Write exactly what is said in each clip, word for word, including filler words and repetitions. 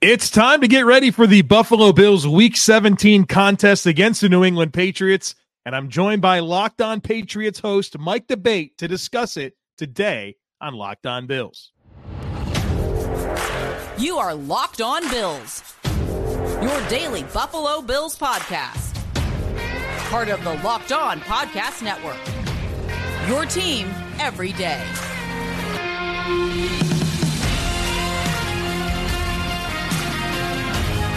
It's time to get ready for the Buffalo Bills Week seventeen contest against the New England Patriots, and I'm joined by Locked On Patriots host Mike D'Abate to discuss it today on Locked On Bills. You are Locked On Bills, your daily Buffalo Bills podcast, part of the Locked On Podcast Network, your team every day.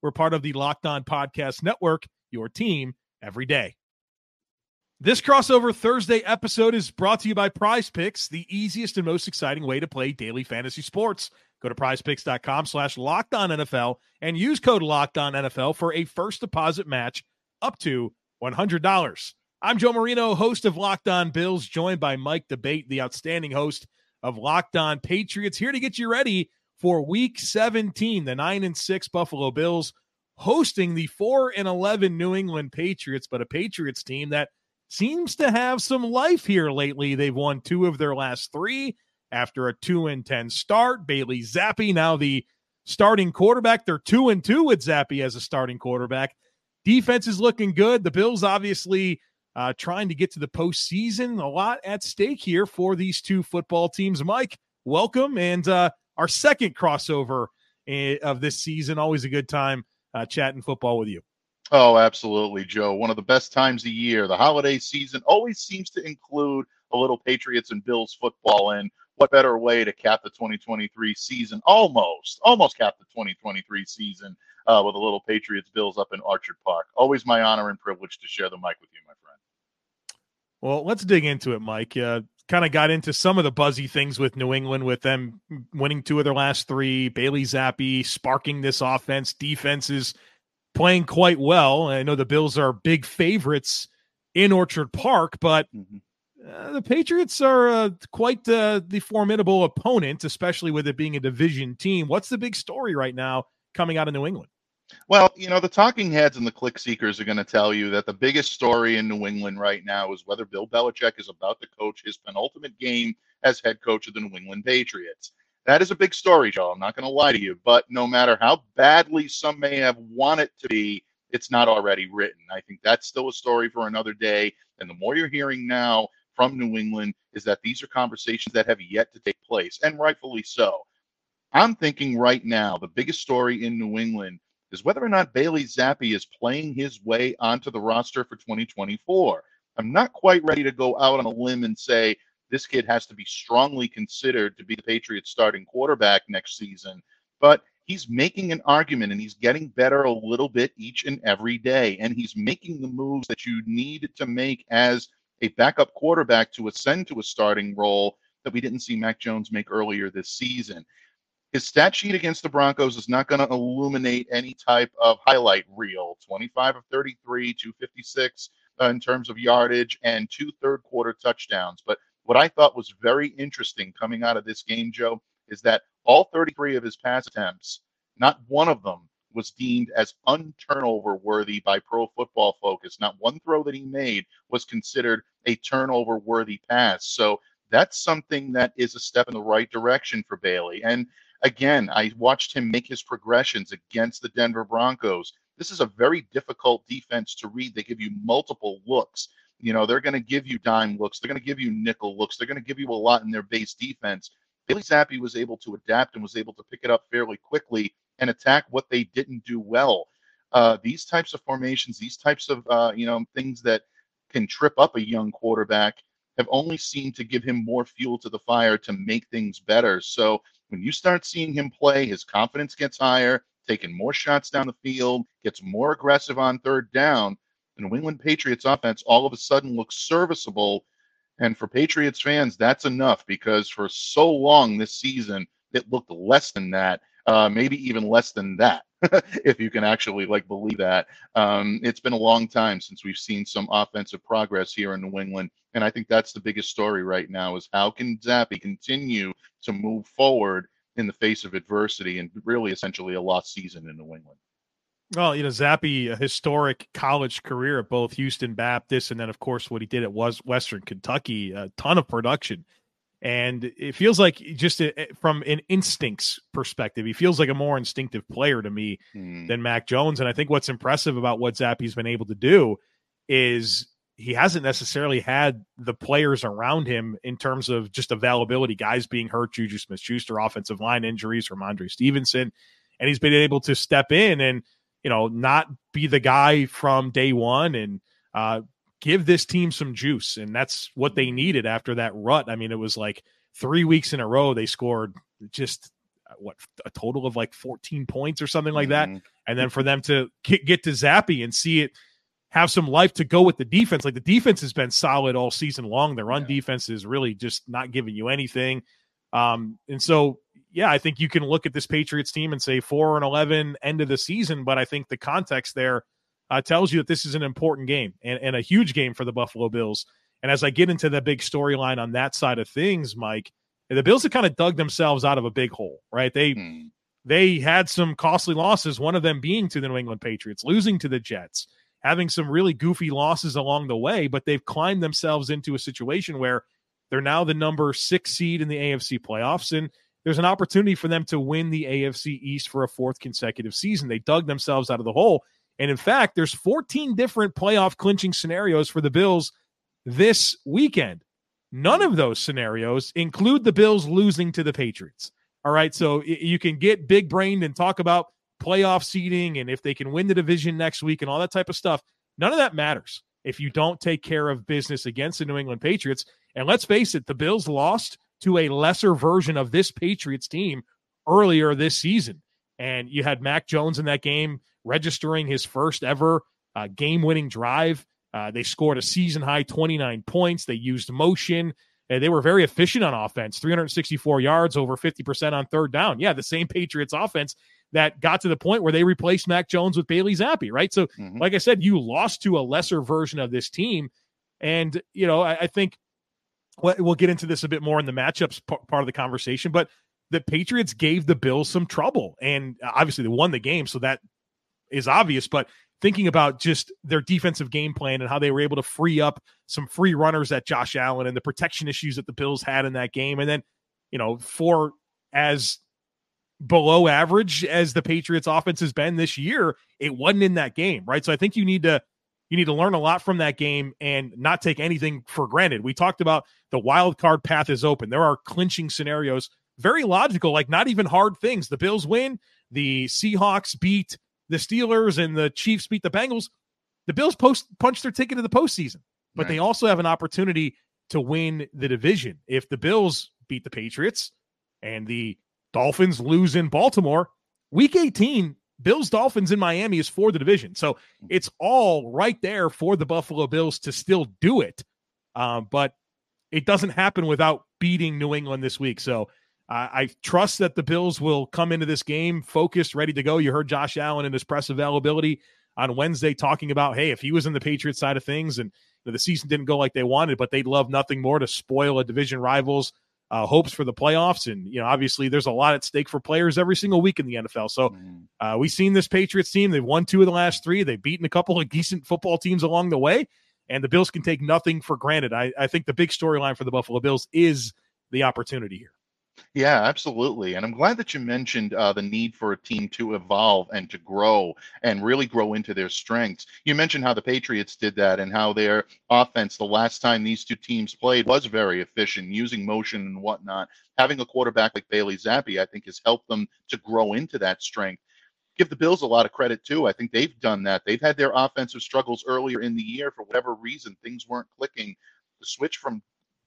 We're part of the Locked On Podcast Network, your team every day. This crossover Thursday episode is brought to you by Prize Picks, the easiest and most exciting way to play daily fantasy sports. Go to PrizePicks.com slash Locked On NFL and use code Locked On N F L for a first deposit match up to one hundred dollars. I'm Joe Marino, host of Locked On Bills, joined by Mike D'Abate, the outstanding host of Locked On Patriots, here to get you ready for Week seventeen, the nine and six Buffalo Bills hosting the four and eleven New England Patriots, but a Patriots team that seems to have some life here lately. They've won two of their last three after a two and ten start. Bailey Zappe, now the starting quarterback. They're two and two with Zappe as a starting quarterback. Defense is looking good. The Bills obviously uh, trying to get to the postseason. A lot at stake here for these two football teams. Mike, welcome, and uh, our second crossover of this season. Always a good time uh, chatting football with you. Oh, absolutely, Joe. One of the best times of year. The holiday season always seems to include a little Patriots and Bills football, and what better way to cap the twenty twenty-three season, almost, almost cap the twenty twenty-three season uh, with a little Patriots Bills up in Orchard Park. Always my honor and privilege to share the mic with you, my friend. Well, let's dig into it, Mike. Uh, kind of got into some of the buzzy things with New England, with them winning two of their last three, Bailey Zappe sparking this offense, defenses playing quite well. I know the Bills are big favorites in Orchard Park, but mm-hmm. uh, the Patriots are uh, quite uh, the formidable opponent, especially with it being a division team. What's the big story right now coming out of New England? Well, you know, the talking heads and the click seekers are going to tell you that the biggest story in New England right now is whether Bill Belichick is about to coach his penultimate game as head coach of the New England Patriots. That is a big story, Joe. I'm not going to lie to you, but no matter how badly some may have wanted it to be, it's not already written. I think that's still a story for another day. And the more you're hearing now from New England is that these are conversations that have yet to take place, and rightfully so. I'm thinking right now the biggest story in New England is whether or not Bailey Zappe is playing his way onto the roster for twenty twenty-four. I'm not quite ready to go out on a limb and say this kid has to be strongly considered to be the Patriots starting quarterback next season, but he's making an argument and he's getting better a little bit each and every day, and he's making the moves that you need to make as a backup quarterback to ascend to a starting role that we didn't see Mac Jones make earlier this season. His stat sheet against the Broncos is not going to illuminate any type of highlight reel. twenty-five of thirty-three, two fifty-six uh, in terms of yardage, and two third-quarter touchdowns. But what I thought was very interesting coming out of this game, Joe, is that all thirty-three of his pass attempts, not one of them was deemed as unturnover-worthy by Pro Football Focus. Not one throw that he made was considered a turnover-worthy pass. So that's something that is a step in the right direction for Bailey. And again, I watched him make his progressions against the Denver Broncos. This is a very difficult defense to read. They give you multiple looks. You know, they're going to give you dime looks. They're going to give you nickel looks. They're going to give you a lot in their base defense. Bailey Zappe was able to adapt and was able to pick it up fairly quickly and attack what they didn't do well. Uh, these types of formations, these types of, uh, you know, things that can trip up a young quarterback have only seemed to give him more fuel to the fire to make things better. So when you start seeing him play, his confidence gets higher, taking more shots down the field, gets more aggressive on third down. The New England Patriots offense all of a sudden looks serviceable. And for Patriots fans, that's enough, because for so long this season, it looked less than that, uh, maybe even less than that. if you can actually like believe that. Um, it's been a long time since we've seen some offensive progress here in New England. And I think that's the biggest story right now, is how can Zappe continue to move forward in the face of adversity and really essentially a lost season in New England? Well, you know, Zappe, a historic college career at both Houston Baptist and then, of course, what he did at was Western Kentucky, a ton of production. And it feels like just a, from an instincts perspective, he feels like a more instinctive player to me mm. than Mac Jones. And I think what's impressive about what Zappe's been able to do is he hasn't necessarily had the players around him in terms of just availability, guys being hurt, Juju Smith-Schuster, offensive line injuries, Rhamondre Stevenson. And he's been able to step in and, you know, not be the guy from day one and uh, give this team some juice. And that's what they needed after that rut. I mean, it was like three weeks in a row they scored just what a total of like fourteen points or something like that. Mm-hmm. And then for them to get to Zappe and see it have some life to go with the defense. Like the defense has been solid all season long. Their run yeah. defense is really just not giving you anything. Um, and so, yeah, I think you can look at this Patriots team and say four and eleven end of the season, but I think the context there uh, tells you that this is an important game and, and a huge game for the Buffalo Bills. And as I get into the big storyline on that side of things, Mike, the Bills have kind of dug themselves out of a big hole, right? They mm. they had some costly losses, one of them being to the New England Patriots, losing to the Jets, having some really goofy losses along the way, but they've climbed themselves into a situation where they're now the number six seed in the A F C playoffs, and there's an opportunity for them to win the A F C East for a fourth consecutive season. They dug themselves out of the hole. And in fact, there's fourteen different playoff clinching scenarios for the Bills this weekend. None of those scenarios include the Bills losing to the Patriots. All right. So you can get big brained and talk about playoff seeding and if they can win the division next week and all that type of stuff. None of that matters if you don't take care of business against the New England Patriots. And let's face it, the Bills lost to a lesser version of this Patriots team earlier this season. And you had Mac Jones in that game registering his first ever uh, game-winning drive. Uh, they scored a season-high twenty-nine points. They used motion. And they were very efficient on offense, three hundred sixty-four yards, over fifty percent on third down. Yeah, the same Patriots offense that got to the point where they replaced Mac Jones with Bailey Zappe, right? So, mm-hmm. like I said, you lost to a lesser version of this team. And, you know, I, I think we'll get into this a bit more in the matchups part of the conversation, but the Patriots gave the Bills some trouble, and obviously they won the game, so that is obvious. But thinking about just their defensive game plan and how they were able to free up some free runners at Josh Allen and the protection issues that the Bills had in that game, and then, you know, for as below average as the Patriots offense has been this year, it wasn't in that game, right? So I think you need to You need to learn a lot from that game and not take anything for granted. We talked about the wild card path is open. There are clinching scenarios, very logical, like not even hard things. The Bills win, the Seahawks beat the Steelers, and the Chiefs beat the Bengals. The Bills post punch their ticket to the postseason, but right. they also have an opportunity to win the division. If the Bills beat the Patriots and the Dolphins lose in Baltimore, week eighteen, Bills Dolphins in Miami is for the division. So it's all right there for the Buffalo Bills to still do it. Um, but it doesn't happen without beating New England this week. So uh, I trust that the Bills will come into this game focused, ready to go. You heard Josh Allen in his press availability on Wednesday talking about, hey, if he was in the Patriots side of things and you know, the season didn't go like they wanted, but they'd love nothing more to spoil a division rival's Uh, hopes for the playoffs. And, you know, obviously there's a lot at stake for players every single week in the N F L. So uh, we've seen this Patriots team. They've won two of the last three. They've beaten a couple of decent football teams along the way, and the Bills can take nothing for granted. I, I think the big storyline for the Buffalo Bills is the opportunity here. Yeah, absolutely. And I'm glad that you mentioned uh, the need for a team to evolve and to grow and really grow into their strengths. You mentioned how the Patriots did that and how their offense the last time these two teams played was very efficient, using motion and whatnot. Having a quarterback like Bailey Zappe, I think, has helped them to grow into that strength. Give the Bills a lot of credit, too. I think they've done that. They've had their offensive struggles earlier in the year. For whatever reason, things weren't clicking. The switch from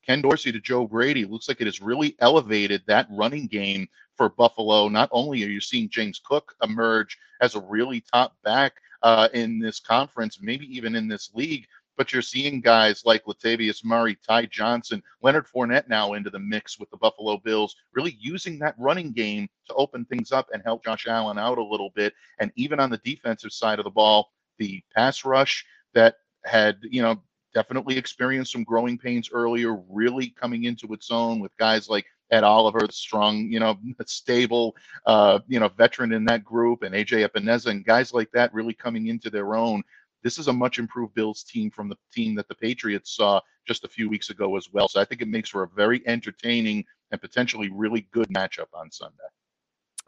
Ken Dorsey to Joe Brady looks like it has really elevated that running game for Buffalo. Not only are you seeing James Cook emerge as a really top back uh, in this conference, maybe even in this league, but you're seeing guys like Latavius Murray, Ty Johnson, Leonard Fournette now into the mix with the Buffalo Bills, really using that running game to open things up and help Josh Allen out a little bit. And even on the defensive side of the ball, the pass rush that had, you know, definitely experienced some growing pains earlier, really coming into its own with guys like Ed Oliver, the strong, you know, stable, uh, you know, veteran in that group, and A J Epenesa and guys like that really coming into their own. This is a much improved Bills team from the team that the Patriots saw just a few weeks ago as well. So I think it makes for a very entertaining and potentially really good matchup on Sunday.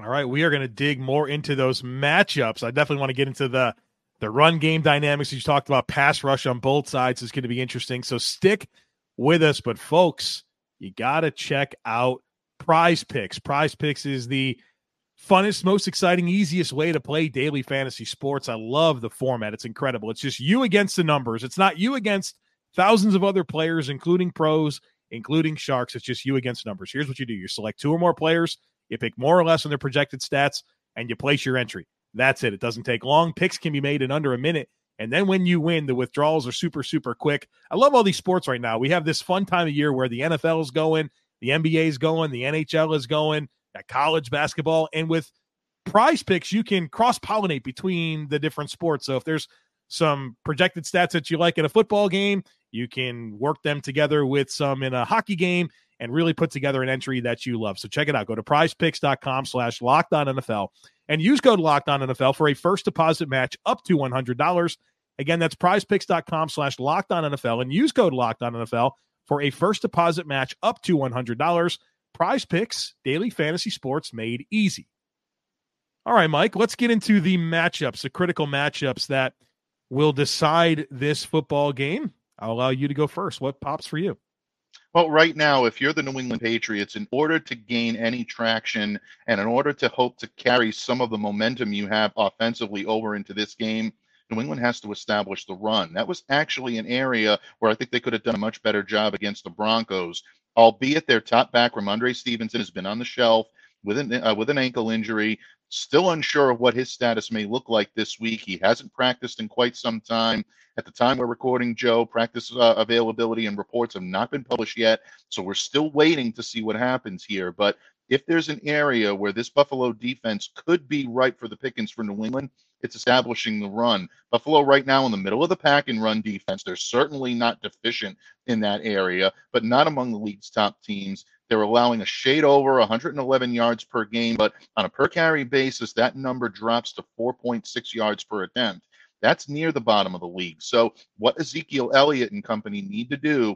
All right, we are going to dig more into those matchups. I definitely want to get into the the run game dynamics. You talked about pass rush on both sides. It's going to be interesting. So stick with us. But folks, you got to check out Prize Picks. Prize Picks is the funnest, most exciting, easiest way to play daily fantasy sports. I love the format. It's incredible. It's just you against the numbers. It's not you against thousands of other players, including pros, including sharks. It's just you against numbers. Here's what you do. You select two or more players. You pick more or less on their projected stats, and you place your entry. That's it. It doesn't take long. Picks can be made in under a minute. And then when you win, the withdrawals are super, super quick. I love all these sports right now. We have this fun time of year where the N F L is going, the N B A is going, the N H L is going, college basketball. And with Prize Picks, you can cross-pollinate between the different sports. So if there's some projected stats that you like in a football game, you can work them together with some in a hockey game and really put together an entry that you love. So check it out. Go to PrizePicks.com slash Locked On N F L and use code Locked On N F L for a first deposit match up to one hundred dollars. Again, that's PrizePicks.com slash Locked On NFL and use code Locked On N F L for a first deposit match up to one hundred dollars. Prize Picks, daily fantasy sports made easy. All right, Mike, let's get into the matchups, the critical matchups that will decide this football game. I'll allow you to go first. What pops for you? Well, right now, if you're the New England Patriots, in order to gain any traction and in order to hope to carry some of the momentum you have offensively over into this game, New England has to establish the run. That was actually an area where I think they could have done a much better job against the Broncos, albeit their top back, Rhamondre Stevenson, has been on the shelf with an, uh, with an ankle injury, still unsure of what his status may look like this week. He hasn't practiced in quite some time. At the time we're recording, Joe, practice uh, availability and reports have not been published yet, so we're still waiting to see what happens here. But if there's an area where this Buffalo defense could be ripe for the pickings for New England, it's establishing the run. Buffalo right now in the middle of the pack in run defense. They're certainly not deficient in that area, but not among the league's top teams. They're allowing a shade over one hundred eleven yards per game, but on a per carry basis, that number drops to four point six yards per attempt. That's near the bottom of the league. So what Ezekiel Elliott and company need to do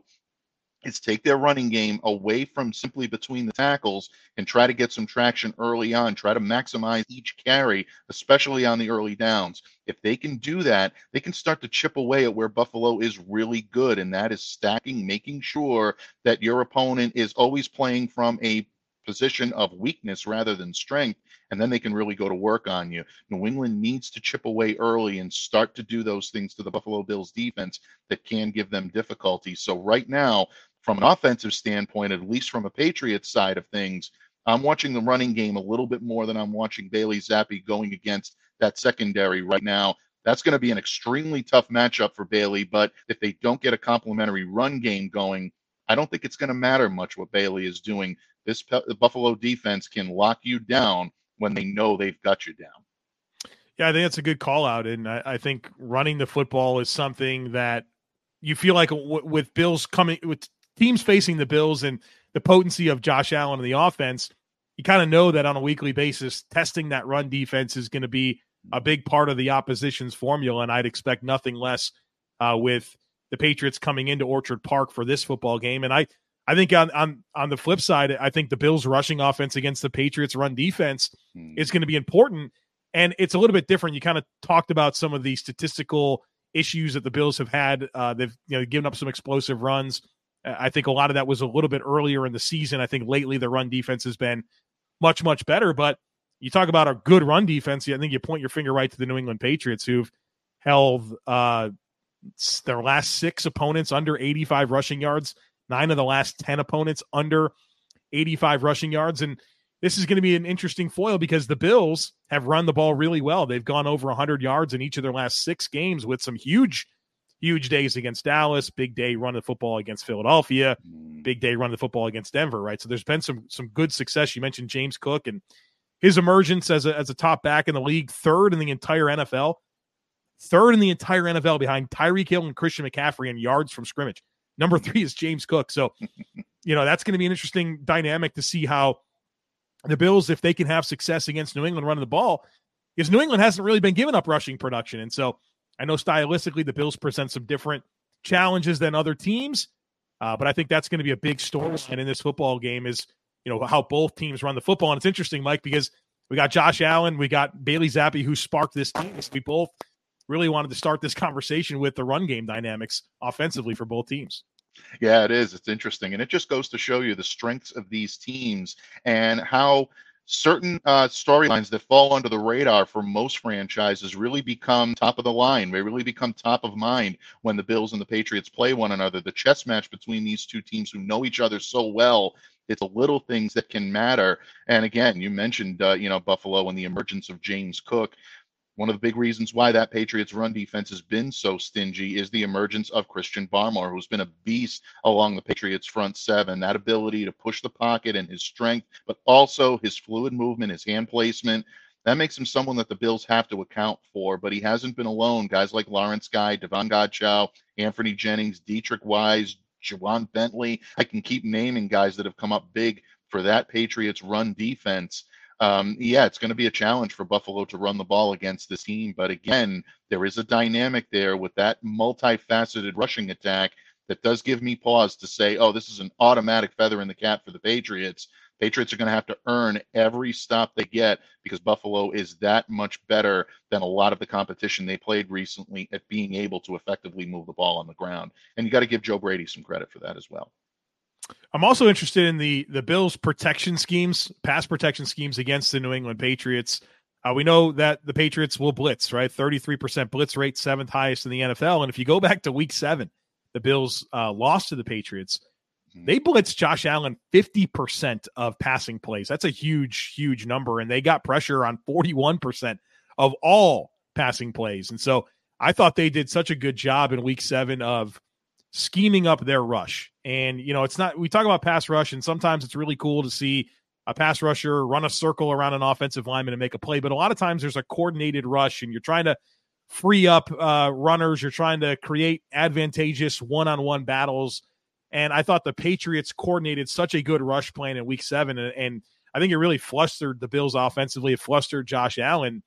is take their running game away from simply between the tackles and try to get some traction early on, try to maximize each carry, especially on the early downs. If they can do that, they can start to chip away at where Buffalo is really good, and that is stacking, making sure that your opponent is always playing from a position of weakness rather than strength, and then they can really go to work on you. New England needs to chip away early and start to do those things to the Buffalo Bills defense that can give them difficulty. So right now, from an offensive standpoint, at least from a Patriots side of things, I'm watching the running game a little bit more than I'm watching Bailey Zappe going against that secondary right now. That's going to be an extremely tough matchup for Bailey, but if they don't get a complimentary run game going, I don't think it's going to matter much what Bailey is doing. This the Buffalo defense can lock you down when they know they've got you down. Yeah, I think that's a good call out, and I, I think running the football is something that you feel like w- with Bills coming with. Teams facing the Bills and the potency of Josh Allen and the offense, you kind of know that on a weekly basis, testing that run defense is going to be a big part of the opposition's formula, and I'd expect nothing less uh, with the Patriots coming into Orchard Park for this football game. And I, I think on, on, on the flip side, I think the Bills' rushing offense against the Patriots' run defense is going to be important, and it's a little bit different. You kind of talked about some of the statistical issues that the Bills have had. Uh, they've you know given up some explosive runs. I think a lot of that was a little bit earlier in the season. I think lately the run defense has been much, much better. But you talk about a good run defense, I think you point your finger right to the New England Patriots, who've held uh, their last six opponents under eighty-five rushing yards, nine of the last ten opponents under eighty-five rushing yards. And this is going to be an interesting foil because the Bills have run the ball really well. They've gone over one hundred yards in each of their last six games with some huge Huge days against Dallas, big day run of the football against Philadelphia, big day run of the football against Denver, right? So there's been some some good success. You mentioned James Cook and his emergence as a, as a top back in the league, third in the entire N F L, third in the entire N F L behind Tyreek Hill and Christian McCaffrey in yards from scrimmage. Number three is James Cook. So, you know, that's going to be an interesting dynamic to see how the Bills, if they can have success against New England running the ball, because New England hasn't really been giving up rushing production. And so I know stylistically the Bills present some different challenges than other teams, uh, but I think that's going to be a big storyline in this football game is, you know, how both teams run the football. And it's interesting, Mike, because we got Josh Allen, we got Bailey Zappe, who sparked this team. We both really wanted to start this conversation with the run game dynamics offensively for both teams. Yeah, it is. It's interesting. And it just goes to show you the strengths of these teams and how certain uh, storylines that fall under the radar for most franchises really become top of the line. They really become top of mind when the Bills and the Patriots play one another. The chess match between these two teams who know each other so well, it's the little things that can matter. And again, you mentioned, uh, you know, Buffalo and the emergence of James Cook. One of the big reasons why that Patriots run defense has been so stingy is the emergence of Christian Barmore, who's been a beast along the Patriots front seven. That ability to push the pocket and his strength, but also his fluid movement, his hand placement, that makes him someone that the Bills have to account for, but he hasn't been alone. Guys like Lawrence Guy, Devon Godchow, Anthony Jennings, Dietrich Wise, Jawan Bentley. I can keep naming guys that have come up big for that Patriots run defense. Um, yeah, it's going to be a challenge for Buffalo to run the ball against this team. But again, there is a dynamic there with that multifaceted rushing attack that does give me pause to say, oh, this is an automatic feather in the cap for the Patriots. Patriots are going to have to earn every stop they get because Buffalo is that much better than a lot of the competition they played recently at being able to effectively move the ball on the ground. And you got to give Joe Brady some credit for that as well. I'm also interested in the the Bills' protection schemes, pass protection schemes against the New England Patriots. Uh, we know that the Patriots will blitz, right? thirty-three percent blitz rate, seventh highest in the N F L. And if you go back to week seven, the Bills uh, lost to the Patriots. They blitzed Josh Allen fifty percent of passing plays. That's a huge, huge number. And they got pressure on forty-one percent of all passing plays. And so I thought they did such a good job in week seven of scheming up their rush. And, you know, it's not, we talk about pass rush, and sometimes it's really cool to see a pass rusher run a circle around an offensive lineman and make a play. But a lot of times there's a coordinated rush and you're trying to free up uh, runners. You're trying to create advantageous one-on-one battles. And I thought the Patriots coordinated such a good rush plan in week seven. And, and I think it really flustered the Bills offensively. It flustered Josh Allen.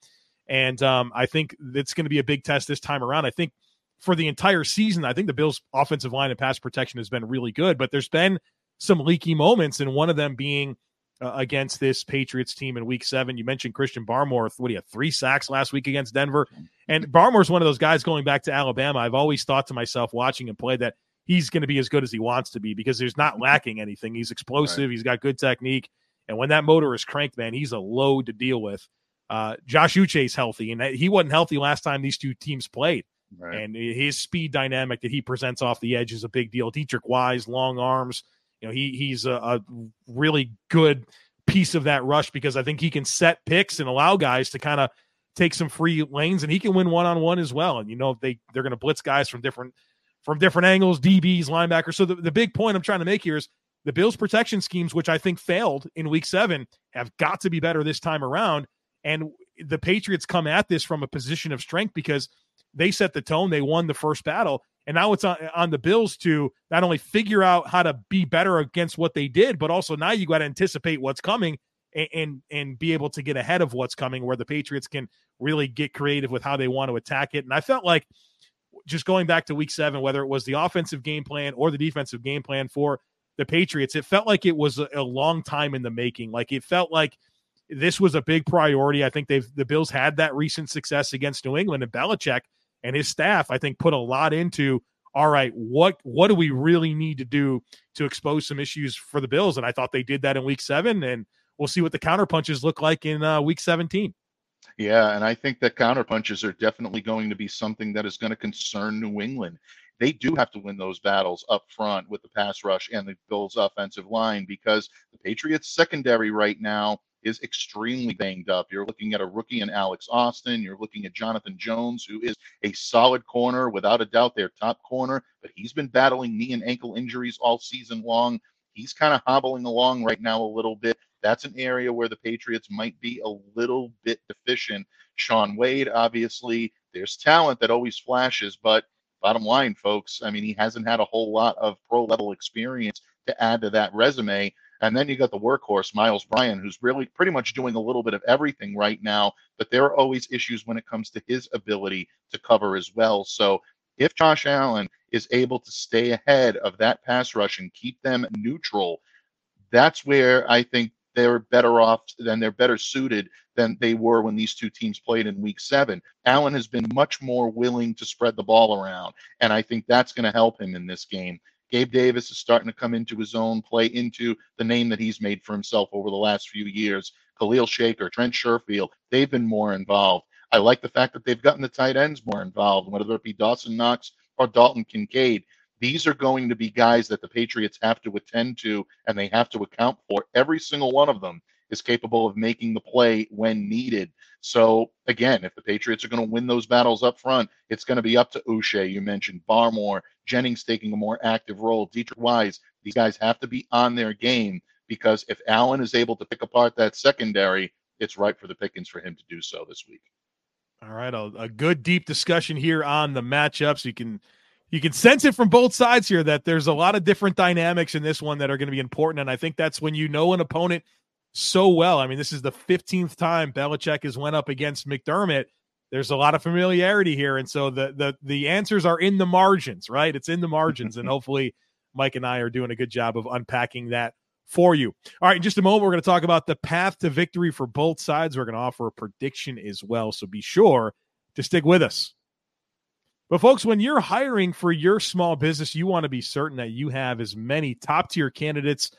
And um, I think it's going to be a big test this time around. I think for the entire season, I think the Bills' offensive line and pass protection has been really good, but there's been some leaky moments, and one of them being uh, against this Patriots team in week seven. You mentioned Christian Barmore. What do you have, three sacks last week against Denver? And Barmore's one of those guys going back to Alabama. I've always thought to myself watching him play that he's going to be as good as he wants to be because there's not lacking anything. He's explosive. Right. He's got good technique. And when that motor is cranked, man, he's a load to deal with. Uh, Josh Uche's healthy, and he wasn't healthy last time these two teams played. Right. And his speed dynamic that he presents off the edge is a big deal. Dietrich Wise, long arms. You know, he he's a, a really good piece of that rush because I think he can set picks and allow guys to kind of take some free lanes, and he can win one-on-one as well. And, you know, they, they're going to blitz guys from different from different angles, D Bs, linebackers. So the, the big point I'm trying to make here is the Bills' protection schemes, which I think failed in week seven, have got to be better this time around. And the Patriots come at this from a position of strength because they set the tone. They won the first battle. And now it's on, on the Bills to not only figure out how to be better against what they did, but also now you got to anticipate what's coming and, and, and be able to get ahead of what's coming, where the Patriots can really get creative with how they want to attack it. And I felt like just going back to week seven, whether it was the offensive game plan or the defensive game plan for the Patriots, it felt like it was a, a long time in the making. Like it felt like this was a big priority. I think they've, the Bills had that recent success against New England, and Belichick and his staff, I think, put a lot into, all right, what what do we really need to do to expose some issues for the Bills? And I thought they did that in week seven, and we'll see what the counterpunches look like in uh, week seventeen. Yeah, and I think that counterpunches are definitely going to be something that is going to concern New England. They do have to win those battles up front with the pass rush and the Bills' offensive line because the Patriots' secondary right now is extremely banged up. You're looking at a rookie in Alex Austin. You're looking at Jonathan Jones, who is a solid corner, without a doubt their top corner, but he's been battling knee and ankle injuries all season long. He's kind of hobbling along right now a little bit. That's an area where the Patriots might be a little bit deficient. Sean Wade, obviously, there's talent that always flashes, but bottom line, folks, I mean, he hasn't had a whole lot of pro-level experience to add to that resume. And then you got the workhorse, Miles Bryan, who's really pretty much doing a little bit of everything right now, but there are always issues when it comes to his ability to cover as well. So if Josh Allen is able to stay ahead of that pass rush and keep them neutral, that's where I think they're better off than they're better suited than they were when these two teams played in week seven. Allen has been much more willing to spread the ball around, and I think that's going to help him in this game. Gabe Davis is starting to come into his own, play into the name that he's made for himself over the last few years. Khalil Shaker, Trent Sherfield, they've been more involved. I like the fact that they've gotten the tight ends more involved, whether it be Dawson Knox or Dalton Kincaid. These are going to be guys that the Patriots have to attend to, and they have to account for. Every single one of them is capable of making the play when needed. So, again, if the Patriots are going to win those battles up front, it's going to be up to Uche. You mentioned Barmore, Jennings taking a more active role, Dietrich Wise. These guys have to be on their game, because if Allen is able to pick apart that secondary, it's ripe for the pickings for him to do so this week. All right, a, a good deep discussion here on the matchups. You can you can sense it from both sides here that there's a lot of different dynamics in this one that are going to be important, and I think that's when you know an opponent so well. I mean, this is the fifteenth time Belichick has went up against McDermott. There's a lot of familiarity here, and so the the the answers are in the margins, right? It's in the margins, and hopefully Mike and I are doing a good job of unpacking that for you. All right, in just a moment, we're going to talk about the path to victory for both sides. We're going to offer a prediction as well, so be sure to stick with us. But folks, when you're hiring for your small business, you want to be certain that you have as many top-tier candidates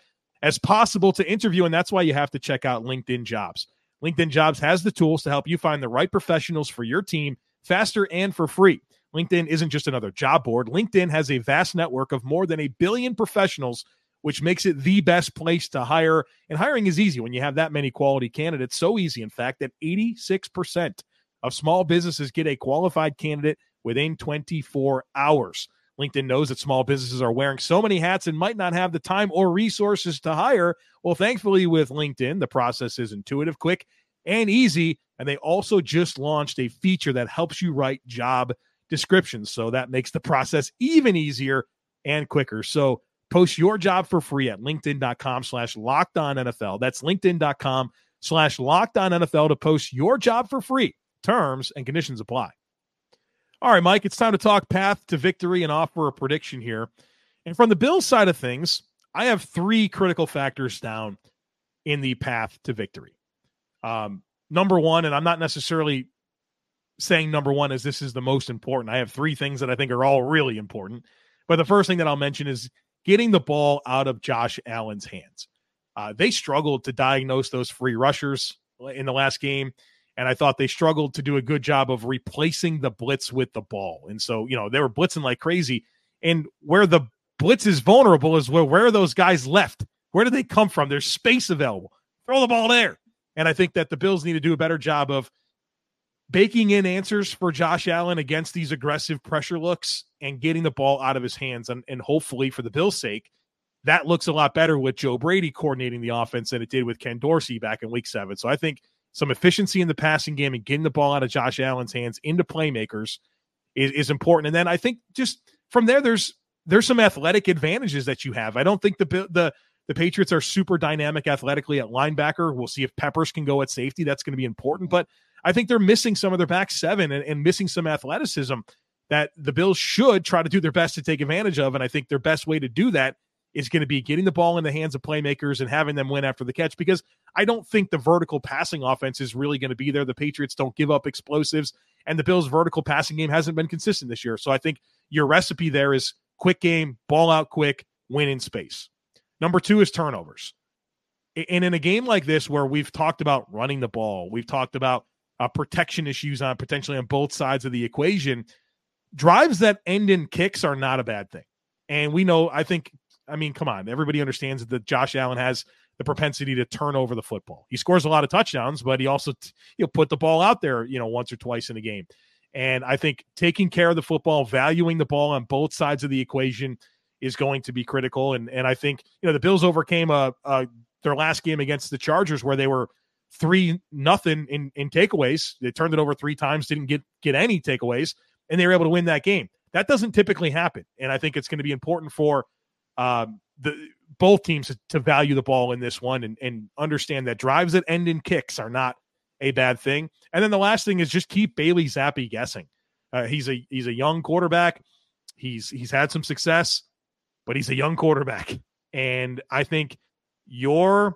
as possible to interview, and that's why you have to check out LinkedIn Jobs. LinkedIn Jobs has the tools to help you find the right professionals for your team faster and for free. LinkedIn isn't just another job board. LinkedIn has a vast network of more than a billion professionals, which makes it the best place to hire. And hiring is easy when you have that many quality candidates. So easy, in fact, that eighty-six percent of small businesses get a qualified candidate within twenty-four hours. LinkedIn knows that small businesses are wearing so many hats and might not have the time or resources to hire. Well, thankfully, with LinkedIn, the process is intuitive, quick, and easy. And they also just launched a feature that helps you write job descriptions. So that makes the process even easier and quicker. So post your job for free at LinkedIn.com slash locked on NFL. That's LinkedIn.com slash locked on NFL to post your job for free. Terms and conditions apply. All right, Mike, it's time to talk path to victory and offer a prediction here. And from the Bills side of things, I have three critical factors down in the path to victory. Um, number one, and I'm not necessarily saying number one as this is the most important. I have three things that I think are all really important. But the first thing that I'll mention is getting the ball out of Josh Allen's hands. Uh, they struggled to diagnose those free rushers in the last game, and I thought they struggled to do a good job of replacing the blitz with the ball. And so, you know, they were blitzing like crazy. And where the blitz is vulnerable is where, where are those guys left? Where do they come from? There's space available. Throw the ball there. And I think that the Bills need to do a better job of baking in answers for Josh Allen against these aggressive pressure looks and getting the ball out of his hands. And, and hopefully for the Bills' sake, that looks a lot better with Joe Brady coordinating the offense than it did with Ken Dorsey back in week seven. So I think some efficiency in the passing game and getting the ball out of Josh Allen's hands into playmakers is, is important. And then I think just from there, there's, there's some athletic advantages that you have. I don't think the, the, the Patriots are super dynamic athletically at linebacker. We'll see if Peppers can go at safety. That's going to be important, but I think they're missing some of their back seven and, and missing some athleticism that the Bills should try to do their best to take advantage of. And I think their best way to do that is going to be getting the ball in the hands of playmakers and having them win after the catch, because I don't think the vertical passing offense is really going to be there. The Patriots don't give up explosives, and the Bills' vertical passing game hasn't been consistent this year. So I think your recipe there is quick game, ball out quick, win in space. Number two is turnovers. And in a game like this where we've talked about running the ball, we've talked about Uh, protection issues on potentially on both sides of the equation, drives that end in kicks are not a bad thing. And we know, I think, I mean, come on, everybody understands that Josh Allen has the propensity to turn over the football. He scores a lot of touchdowns, but he also he'll put the ball out there, you know, once or twice in a game. And I think taking care of the football, valuing the ball on both sides of the equation is going to be critical. And and I think, you know, the Bills overcame a, a their last game against the Chargers where they were three nothing in, in takeaways. They turned it over three times, didn't get, get any takeaways, and they were able to win that game. That doesn't typically happen. And I think it's going to be important for um, the both teams to, to value the ball in this one and, and understand that drives that end in kicks are not a bad thing. And then the last thing is just keep Bailey Zappe guessing. Uh, he's a he's a young quarterback. He's he's had some success, but he's a young quarterback. And I think your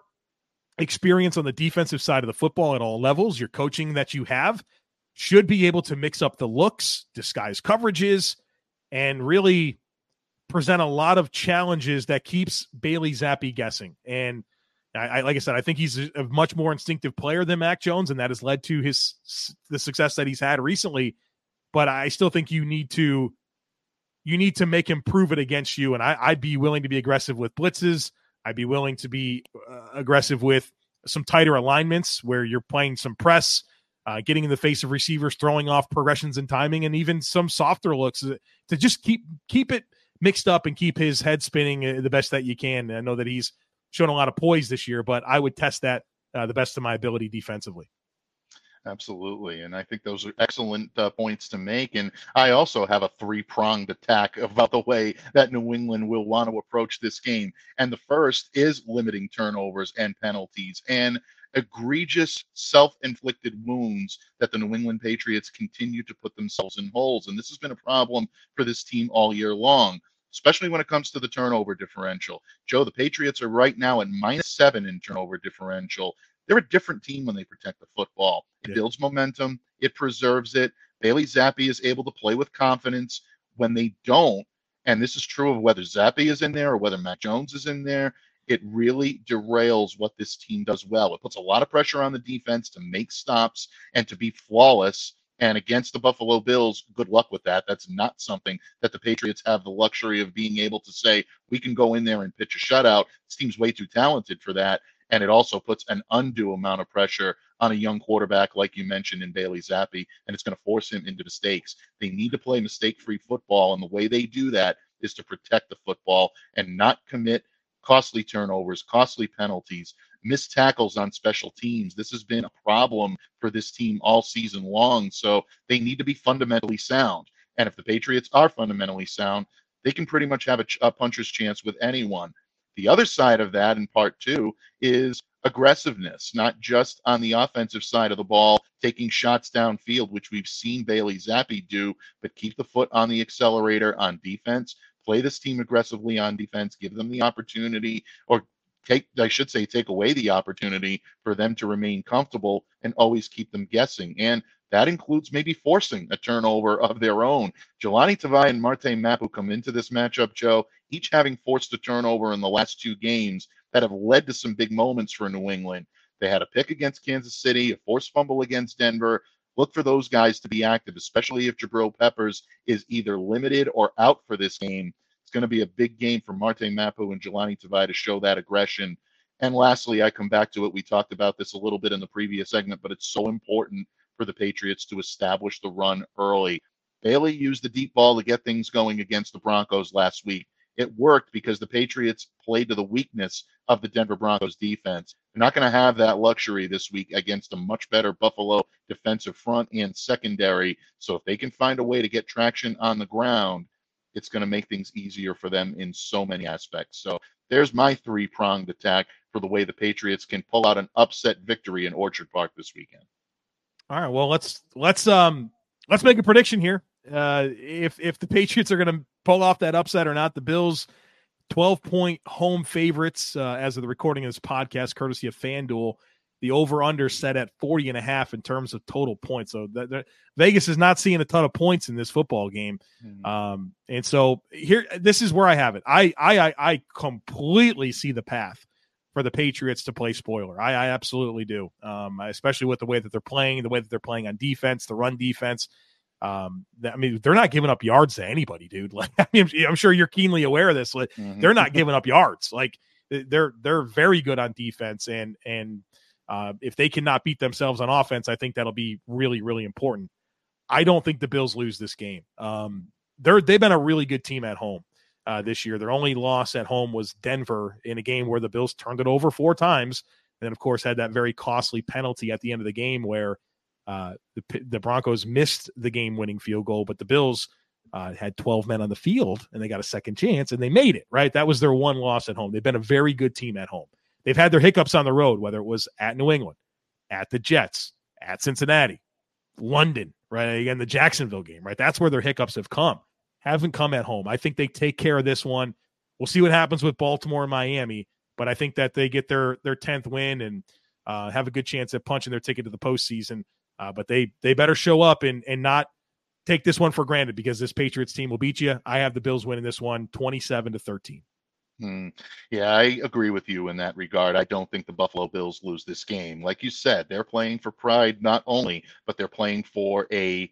experience on the defensive side of the football at all levels, your coaching that you have, should be able to mix up the looks, disguise coverages, and really present a lot of challenges that keeps Bailey Zappe guessing. And I, I, like I said, I think he's a much more instinctive player than Mac Jones, and that has led to his the success that he's had recently. But I still think you need to you need to make him prove it against you. And I, I'd be willing to be aggressive with blitzes. I'd be willing to be uh, aggressive with some tighter alignments where you're playing some press, uh, getting in the face of receivers, throwing off progressions and timing, and even some softer looks to just keep keep it mixed up and keep his head spinning the best that you can. I know that he's shown a lot of poise this year, but I would test that uh, the best of my ability defensively. Absolutely. And I think those are excellent uh, points to make. And I also have a three-pronged attack about the way that New England will want to approach this game. And the first is limiting turnovers and penalties and egregious self-inflicted wounds that the New England Patriots continue to put themselves in holes. And this has been a problem for this team all year long, especially when it comes to the turnover differential. Joe, the Patriots are right now at minus seven in turnover differential. They're a different team when they protect the football. It yeah. builds momentum. It preserves it. Bailey Zappe is able to play with confidence. When they don't, and this is true of whether Zappe is in there or whether Mac Jones is in there, it really derails what this team does well. It puts a lot of pressure on the defense to make stops and to be flawless. And against the Buffalo Bills, good luck with that. That's not something that the Patriots have the luxury of being able to say, we can go in there and pitch a shutout. This team's way too talented for that. And it also puts an undue amount of pressure on a young quarterback, like you mentioned, in Bailey Zappe, and it's going to force him into mistakes. They need to play mistake-free football, and the way they do that is to protect the football and not commit costly turnovers, costly penalties, missed tackles on special teams. This has been a problem for this team all season long, so they need to be fundamentally sound. And if the Patriots are fundamentally sound, they can pretty much have a, a puncher's chance with anyone. The other side of that in part two is aggressiveness, not just on the offensive side of the ball, taking shots downfield, which we've seen Bailey Zappe do, but keep the foot on the accelerator on defense, play this team aggressively on defense, give them the opportunity, or take, I should say, take away the opportunity for them to remain comfortable and always keep them guessing. And that includes maybe forcing a turnover of their own. Jelani Tavai and Marte Mapu come into this matchup, Joe, each having forced a turnover in the last two games that have led to some big moments for New England. They had a pick against Kansas City, a forced fumble against Denver. Look for those guys to be active, especially if Jabril Peppers is either limited or out for this game. It's going to be a big game for Marte Mapu and Jelani Tavai to show that aggression. And lastly, I come back to it. We talked about this a little bit in the previous segment, but it's so important for the Patriots to establish the run early. Bailey used the deep ball to get things going against the Broncos last week. It worked because the Patriots played to the weakness of the Denver Broncos defense. They're not going to have that luxury this week against a much better Buffalo defensive front and secondary. So if they can find a way to get traction on the ground, it's going to make things easier for them in so many aspects. So there's my three-pronged attack for the way the Patriots can pull out an upset victory in Orchard Park this weekend. All right, well, let's let's um let's make a prediction here. Uh, if if the Patriots are going to pull off that upset or not. The Bills, twelve point home favorites uh, as of the recording of this podcast, courtesy of FanDuel. The over/under set at forty and a half in terms of total points. So that, that, Vegas is not seeing a ton of points in this football game. Mm-hmm. Um, and so here, this is where I have it. I I I completely see the path for the Patriots to play spoiler. I, I absolutely do, um, especially with the way that they're playing, the way that they're playing on defense, the run defense. Um, I mean, they're not giving up yards to anybody, dude. Like, I mean, I'm sure you're keenly aware of this. Like, mm-hmm. They're not giving up yards. Like, they're they're very good on defense, and and uh, if they cannot beat themselves on offense, I think that'll be really, really important. I don't think the Bills lose this game. Um, they're they've been a really good team at home uh, this year. Their only loss at home was Denver in a game where the Bills turned it over four times, and then of course had that very costly penalty at the end of the game where uh, the the Broncos missed the game-winning field goal, but the Bills Uh, had twelve men on the field and they got a second chance and they made it, right? That was their one loss at home. They've been a very good team at home. They've had their hiccups on the road, whether it was at New England, at the Jets, at Cincinnati, London, right? Again, the Jacksonville game, right? That's where their hiccups have come. Haven't come at home. I think they take care of this one. We'll see what happens with Baltimore and Miami, but I think that they get their their tenth win and uh, have a good chance at punching their ticket to the postseason. Uh, but they they better show up and and not take this one for granted, because this Patriots team will beat you. I have the Bills winning this one twenty-seven to thirteen. Hmm. Yeah, I agree with you in that regard. I don't think the Buffalo Bills lose this game. Like you said, they're playing for pride not only, but they're playing for a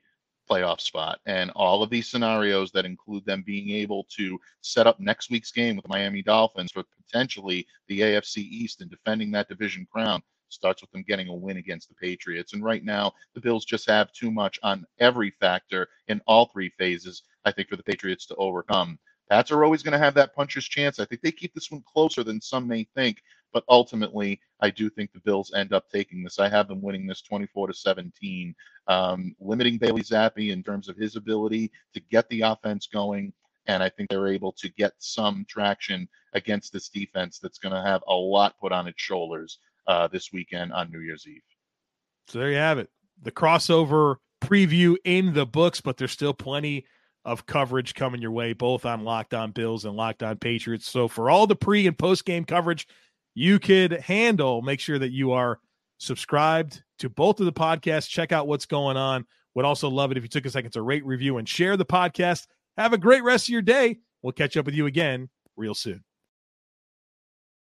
playoff spot. And all of these scenarios that include them being able to set up next week's game with the Miami Dolphins for potentially the A F C East and defending that division crown starts with them getting a win against the Patriots. And right now, the Bills just have too much on every factor in all three phases, I think, for the Patriots to overcome. Pats are always going to have that puncher's chance. I think they keep this one closer than some may think. But ultimately, I do think the Bills end up taking this. I have them winning this twenty-four to seventeen, um, limiting Bailey Zappe in terms of his ability to get the offense going. And I think they're able to get some traction against this defense that's going to have a lot put on its shoulders Uh, this weekend on New Year's Eve. So there you have it. The crossover preview in the books, but there's still plenty of coverage coming your way, both on Locked On Bills and Locked On Patriots. So for all the pre and post game coverage you could handle, make sure that you are subscribed to both of the podcasts. Check out what's going on. Would also love it if you took a second to rate, review, and share the podcast. Have a great rest of your day. We'll catch up with you again real soon.